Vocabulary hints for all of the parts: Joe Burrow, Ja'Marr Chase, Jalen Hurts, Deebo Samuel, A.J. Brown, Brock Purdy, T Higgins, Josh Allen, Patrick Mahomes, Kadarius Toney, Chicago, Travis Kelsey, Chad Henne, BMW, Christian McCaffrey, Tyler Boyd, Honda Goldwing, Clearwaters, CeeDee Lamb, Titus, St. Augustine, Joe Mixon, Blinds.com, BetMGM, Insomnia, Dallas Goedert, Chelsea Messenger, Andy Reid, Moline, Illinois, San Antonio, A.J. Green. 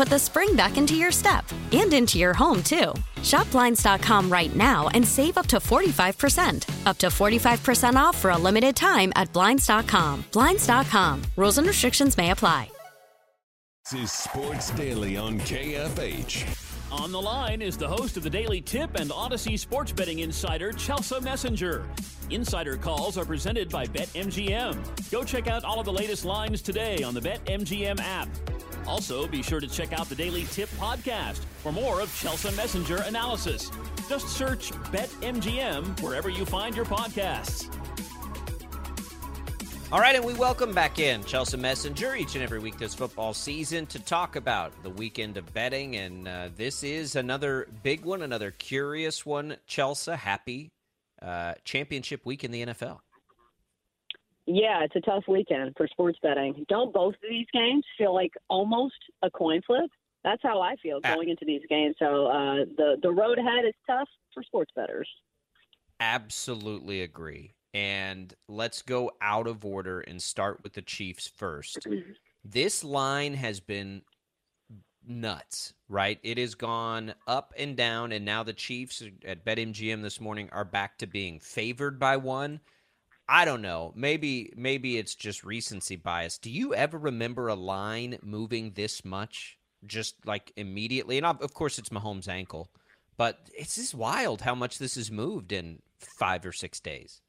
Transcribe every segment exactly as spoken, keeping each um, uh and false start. put the spring back into your step. And into your home, too. Shop Blinds dot com right now and save up to forty-five percent. Up to forty-five percent off for a limited time at Blinds dot com. Blinds dot com. Rules and restrictions may apply. This is Sports Daily on K F H. On the line is the host of the Daily Tip and Odyssey sports betting insider, Chelsea Messenger. Insider calls are presented by BetMGM. Go check out all of the latest lines today on the BetMGM app. Also, be sure to check out the Daily Tip podcast for more of Chelsea Messenger analysis. Just search BetMGM wherever you find your podcasts. All right, and we welcome back in Chelsea Messenger each and every week this football season to talk about the weekend of betting, and uh, this is another big one, another curious one. Chelsea, happy uh, championship week in the N F L. Yeah, it's a tough weekend for sports betting. Don't both of these games feel like almost a coin flip? That's how I feel going into these games, so uh, the, the road ahead is tough for sports bettors. Absolutely agree. And let's go out of order and start with the Chiefs first. This line has been nuts, right? It has gone up and down, and now the Chiefs at BetMGM this morning are back to being favored by one. I don't know. Maybe maybe it's just recency bias. Do you ever remember a line moving this much just like immediately? And of course it's Mahomes' ankle, but it's just wild how much this has moved in five or six days.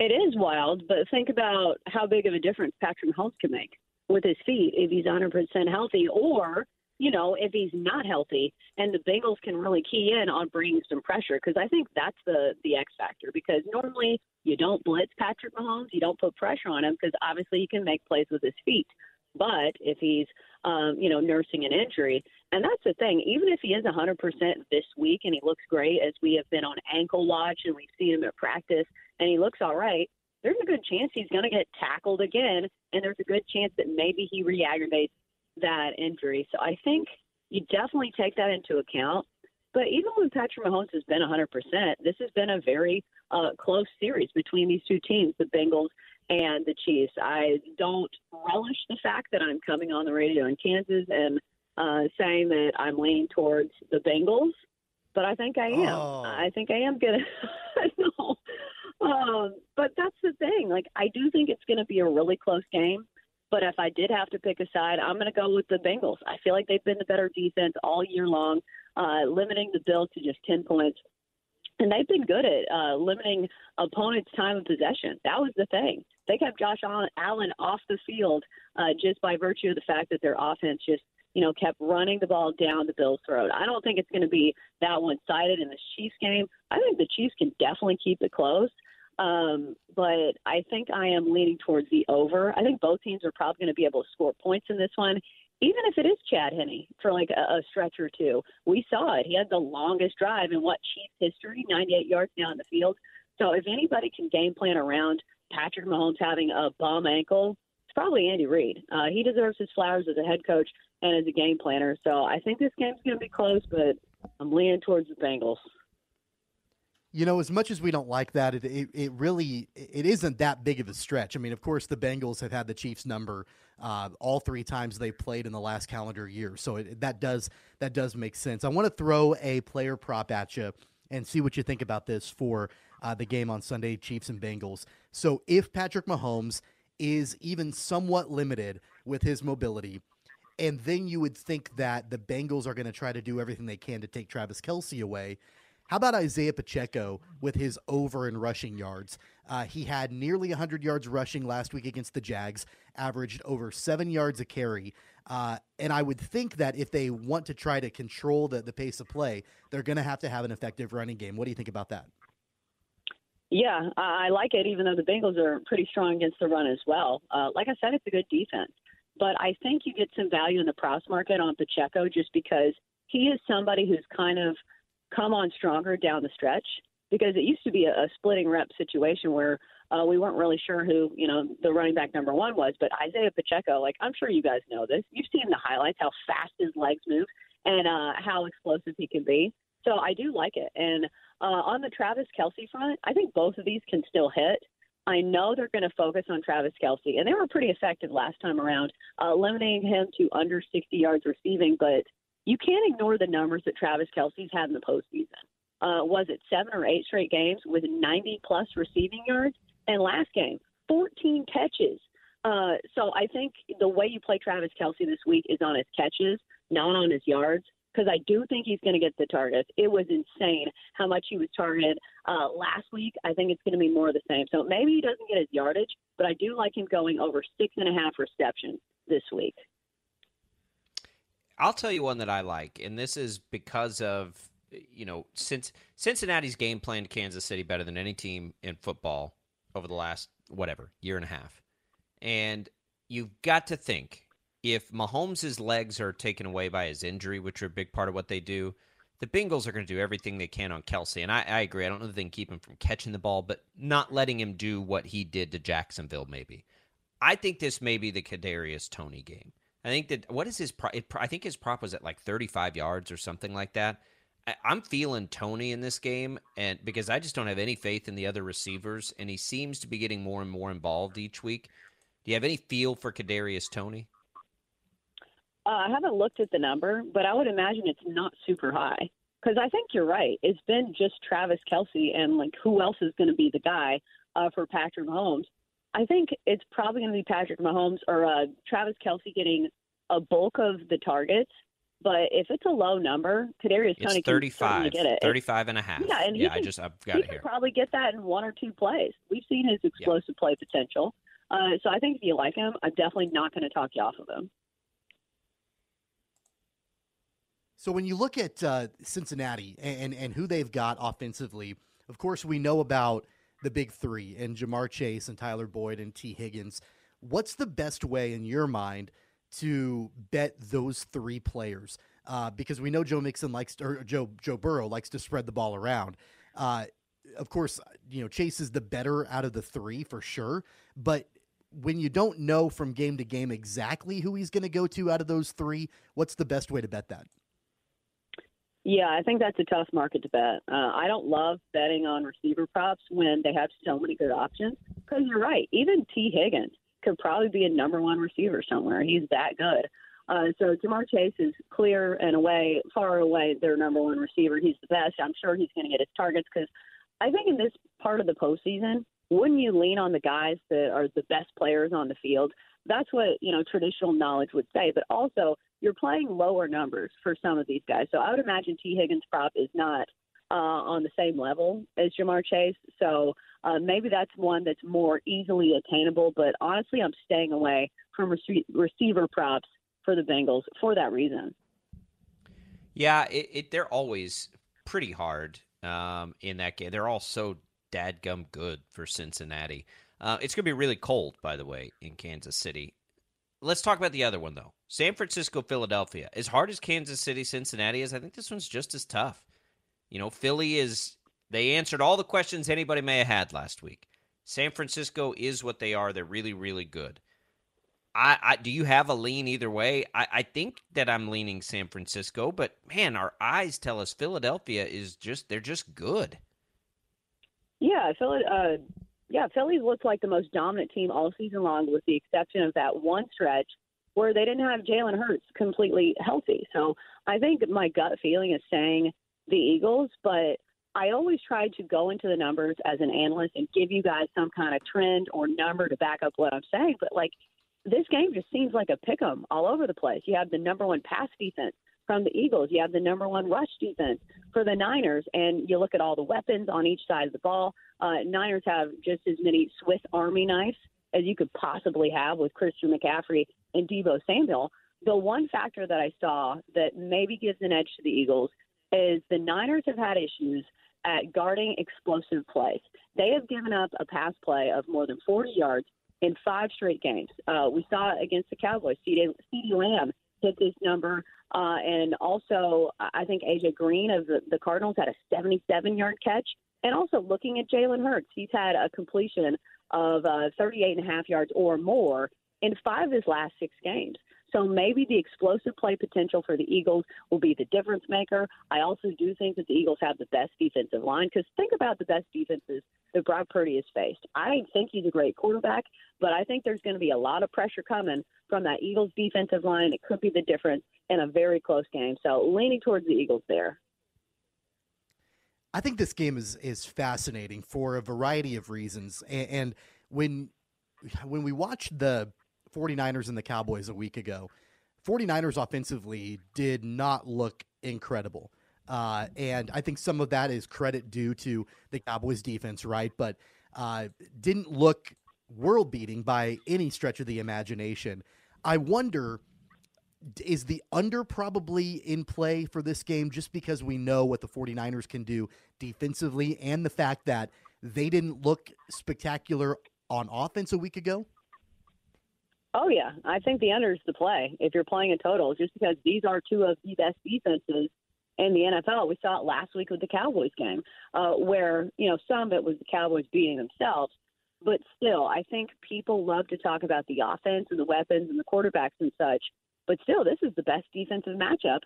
It is wild, but think about how big of a difference Patrick Mahomes can make with his feet if he's one hundred percent healthy or, you know, if he's not healthy. And the Bengals can really key in on bringing some pressure because I think that's the, the X factor because normally you don't blitz Patrick Mahomes. You don't put pressure on him because obviously he can make plays with his feet. But if he's, um, you know, nursing an injury, and that's the thing, even if he is one hundred percent this week and he looks great as we have been on ankle watch and we've seen him at practice and he looks all right, there's a good chance he's going to get tackled again. And there's a good chance that maybe he re-aggravates that injury. So I think you definitely take that into account. But even when Patrick Mahomes has been one hundred percent, this has been a very uh, close series between these two teams, the Bengals and the Chiefs. I don't relish the fact that I'm coming on the radio in Kansas and uh, saying that I'm leaning towards the Bengals, but I think I am. Oh. I think I am going to. No. Um, but that's the thing. Like, I do think it's going to be a really close game, but if I did have to pick a side, I'm going to go with the Bengals. I feel like they've been the better defense all year long, uh, limiting the Bills to just ten points. And they've been good at uh, limiting opponents' time of possession. That was the thing. They kept Josh Allen off the field uh, just by virtue of the fact that their offense just, you know, kept running the ball down the Bills' throat. I don't think it's going to be that one-sided in the Chiefs game. I think the Chiefs can definitely keep it close. Um, but I think I am leaning towards the over. I think both teams are probably going to be able to score points in this one. Even if it is Chad Henne for like a, a stretch or two, we saw it. He had the longest drive in what Chiefs history, ninety-eight yards down the field. So if anybody can game plan around Patrick Mahomes having a bum ankle, it's probably Andy Reid. Uh, he deserves his flowers as a head coach and as a game planner. So I think this game's going to be close, but I'm leaning towards the Bengals. You know, as much as we don't like that, it, it it really it isn't that big of a stretch. I mean, of course, the Bengals have had the Chiefs number uh, all three times they played in the last calendar year. So it, that does that does make sense. I want to throw a player prop at you and see what you think about this for uh, the game on Sunday, Chiefs and Bengals. So if Patrick Mahomes is even somewhat limited with his mobility, and then you would think that the Bengals are going to try to do everything they can to take Travis Kelsey away, how about Isaiah Pacheco with his over in rushing yards? Uh, he had nearly one hundred yards rushing last week against the Jags, averaged over seven yards a carry. Uh, and I would think that if they want to try to control the, the pace of play, they're going to have to have an effective running game. What do you think about that? Yeah, I like it, even though the Bengals are pretty strong against the run as well. Uh, like I said, it's a good defense. But I think you get some value in the props market on Pacheco just because he is somebody who's kind of come on stronger down the stretch, because it used to be a, a splitting rep situation where uh, we weren't really sure who, you know, the running back number one was. But Isaiah Pacheco, like, I'm sure you guys know this. You've seen the highlights, how fast his legs move and uh, how explosive he can be. So I do like it. And uh, on the Travis Kelsey front, I think both of these can still hit. I know they're going to focus on Travis Kelsey, and they were pretty effective last time around, uh, limiting him to under sixty yards receiving. But you can't ignore the numbers that Travis Kelsey's had in the postseason. Uh, was it seven or eight straight games with ninety-plus receiving yards? And last game, fourteen catches. Uh, so I think the way you play Travis Kelsey this week is on his catches, not on his yards, because I do think he's going to get the targets. It was insane how much he was targeted uh, last week. I think it's going to be more of the same. So maybe he doesn't get his yardage, but I do like him going over six and a half receptions this week. I'll tell you one that I like, and this is because of, you know, since Cincinnati's game plan to Kansas City better than any team in football over the last, whatever, year and a half. And you've got to think, if Mahomes' legs are taken away by his injury, which are a big part of what they do, the Bengals are going to do everything they can on Kelsey. And I, I agree. I don't know if they can keep him from catching the ball, but not letting him do what he did to Jacksonville, maybe. I think this may be the Kadarius Toney game. I think that, what is his prop? I think his prop was at like thirty-five yards or something like that. I, I'm feeling Toney in this game, and because I just don't have any faith in the other receivers, and he seems to be getting more and more involved each week. Do you have any feel for Kadarius Toney? Uh, I haven't looked at the number, but I would imagine it's not super high, because I think you're right. It's been just Travis Kelsey, and like, who else is going to be the guy uh, for Patrick Mahomes? I think it's probably going to be Patrick Mahomes or uh, Travis Kelsey getting a bulk of the targets. But if it's a low number, Kadarius Toney can certainly get it. thirty-five and a half. Yeah, and he yeah, can, I just, I've got he it can here. probably get that in one or two plays. We've seen his explosive yeah. play potential. Uh, so I think if you like him, I'm definitely not going to talk you off of him. So when you look at uh, Cincinnati and, and, and who they've got offensively, of course, we know about the big three and Ja'Marr Chase and Tyler Boyd and T Higgins. What's the best way in your mind to bet those three players? Uh, because we know Joe Mixon likes to, or Joe, Joe Burrow likes to spread the ball around. Uh, of course, you know, Chase is the better out of the three for sure. But when you don't know from game to game exactly who he's going to go to out of those three, what's the best way to bet that? Yeah, I think that's a tough market to bet. Uh, I don't love betting on receiver props when they have so many good options, because you're right. Even T Higgins could probably be a number one receiver somewhere. He's that good. Uh, so Ja'Marr Chase is clear and away, far away, their number one receiver. He's the best. I'm sure he's going to get his targets, because I think in this part of the postseason, wouldn't you lean on the guys that are the best players on the field? That's what, you know, traditional knowledge would say. But also, you're playing lower numbers for some of these guys. So I would imagine T. Higgins' prop is not uh, on the same level as Ja'Marr Chase. So uh, maybe that's one that's more easily attainable. But honestly, I'm staying away from rec- receiver props for the Bengals for that reason. Yeah, it, it, they're always pretty hard um, in that game. They're all so dadgum good for Cincinnati. Uh, it's going to be really cold, by the way, in Kansas City. Let's talk about the other one, though. San Francisco, Philadelphia. As hard as Kansas City, Cincinnati is, I think this one's just as tough. You know, Philly is, they answered all the questions anybody may have had last week. San Francisco is what they are. They're really, really good. I, I do you have a lean either way? I, I think that I'm leaning San Francisco, but, man, our eyes tell us Philadelphia is just, they're just good. Yeah, I feel it, uh yeah, Philly's looked like the most dominant team all season long, with the exception of that one stretch where they didn't have Jalen Hurts completely healthy. So I think my gut feeling is saying the Eagles, but I always try to go into the numbers as an analyst and give you guys some kind of trend or number to back up what I'm saying. But, like, this game just seems like a pick 'em all over the place. You have the number one pass defense from the Eagles. You have the number one rush defense for the Niners. And you look at all the weapons on each side of the ball. Uh, Niners have just as many Swiss Army knives as you could possibly have with Christian McCaffrey and Deebo Samuel. The one factor that I saw that maybe gives an edge to the Eagles is the Niners have had issues at guarding explosive plays. They have given up a pass play of more than forty yards in five straight games. Uh, we saw it against the Cowboys. CeeDee Lamb hit this number. Uh, and also, I think A J. Green of the, the Cardinals had a seventy-seven-yard catch. And also, looking at Jalen Hurts, he's had a completion of uh, thirty-eight and a half yards or more in five of his last six games. So maybe the explosive play potential for the Eagles will be the difference maker. I also do think that the Eagles have the best defensive line, because think about the best defenses that Brock Purdy has faced. I think he's a great quarterback, but I think there's going to be a lot of pressure coming from that Eagles defensive line. It could be the difference in a very close game. So leaning towards the Eagles there. I think this game is, is fascinating for a variety of reasons. And, and when when we watch the – forty-niners and the Cowboys a week ago, forty-niners offensively did not look incredible. Uh, and I think some of that is credit due to the Cowboys defense, right? But uh, didn't look world beating by any stretch of the imagination. I wonder, is the under probably in play for this game, just because we know what the forty-niners can do defensively and the fact that they didn't look spectacular on offense a week ago? Oh, yeah. I think the under is the play if you're playing a total, just because these are two of the best defenses in the N F L. We saw it last week with the Cowboys game, uh, where, you know, some of it was the Cowboys beating themselves. But still, I think people love to talk about the offense and the weapons and the quarterbacks and such. But still, this is the best defensive matchup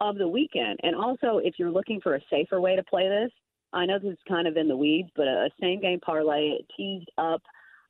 of the weekend. And also, if you're looking for a safer way to play this, I know this is kind of in the weeds, but a same-game parlay, it teased up.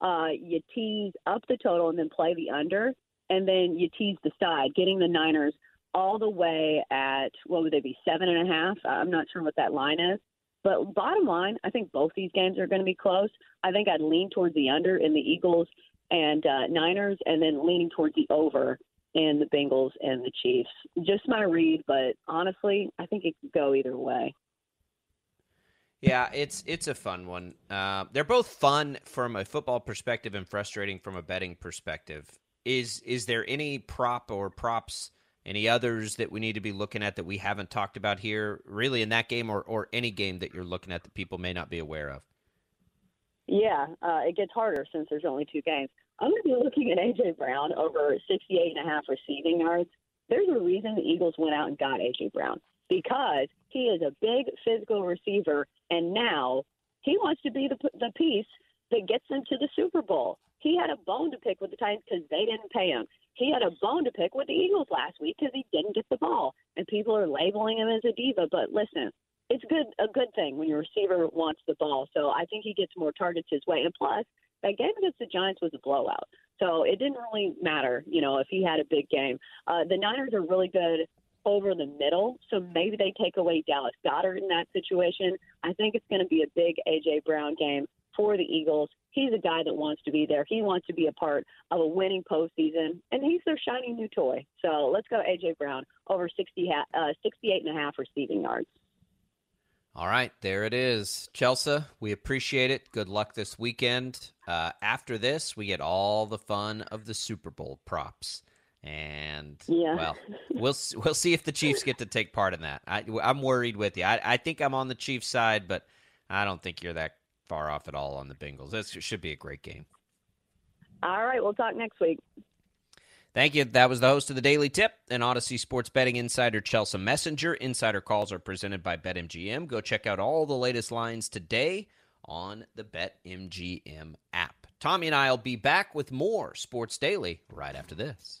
Uh, you tease up the total and then play the under, and then you tease the side, getting the Niners all the way at, what would they be, seven and a half? I'm not sure what that line is. But bottom line, I think both these games are going to be close. I think I'd lean towards the under in the Eagles and uh, Niners, and then leaning towards the over in the Bengals and the Chiefs. Just my read, but honestly, I think it could go either way. Yeah, it's it's a fun one. Uh, they're both fun from a football perspective and frustrating from a betting perspective. Is is there any prop or props, any others that we need to be looking at that we haven't talked about here, really, in that game or, or any game that you're looking at that people may not be aware of? Yeah, uh, it gets harder since there's only two games. I'm going to be looking at A J. Brown over sixty-eight and a half receiving yards. There's a reason the Eagles went out and got A J. Brown, because he is a big physical receiver, and now he wants to be the the piece that gets them to the Super Bowl. He had a bone to pick with the Titans because they didn't pay him. He had a bone to pick with the Eagles last week because he didn't get the ball, and people are labeling him as a diva. But listen, it's good a good thing when your receiver wants the ball, so I think he gets more targets his way. And plus, that game against the Giants was a blowout, so it didn't really matter, you know, if he had a big game. Uh, the Niners are really good over the middle, so maybe they take away Dallas Goedert in that situation. I think it's going to be a big A J. Brown game for the Eagles. He's a guy that wants to be there. He wants to be a part of a winning postseason, and he's their shiny new toy. So let's go A J. Brown over sixty, uh, sixty-eight and a half receiving yards. All right, there it is. Chelsea, we appreciate it. Good luck this weekend. Uh, after this, we get all the fun of the Super Bowl props. And yeah. well, we'll we'll see if the Chiefs get to take part in that. I, I'm worried with you. I, I think I'm on the Chiefs side, but I don't think you're that far off at all on the Bengals. This should be a great game. All right, we'll talk next week. Thank you. That was the host of the Daily Tip and Odyssey Sports Betting Insider, Chelsea Messenger. Insider calls are presented by BetMGM. Go check out all the latest lines today on the BetMGM app. Tommy and I will be back with more Sports Daily right after this.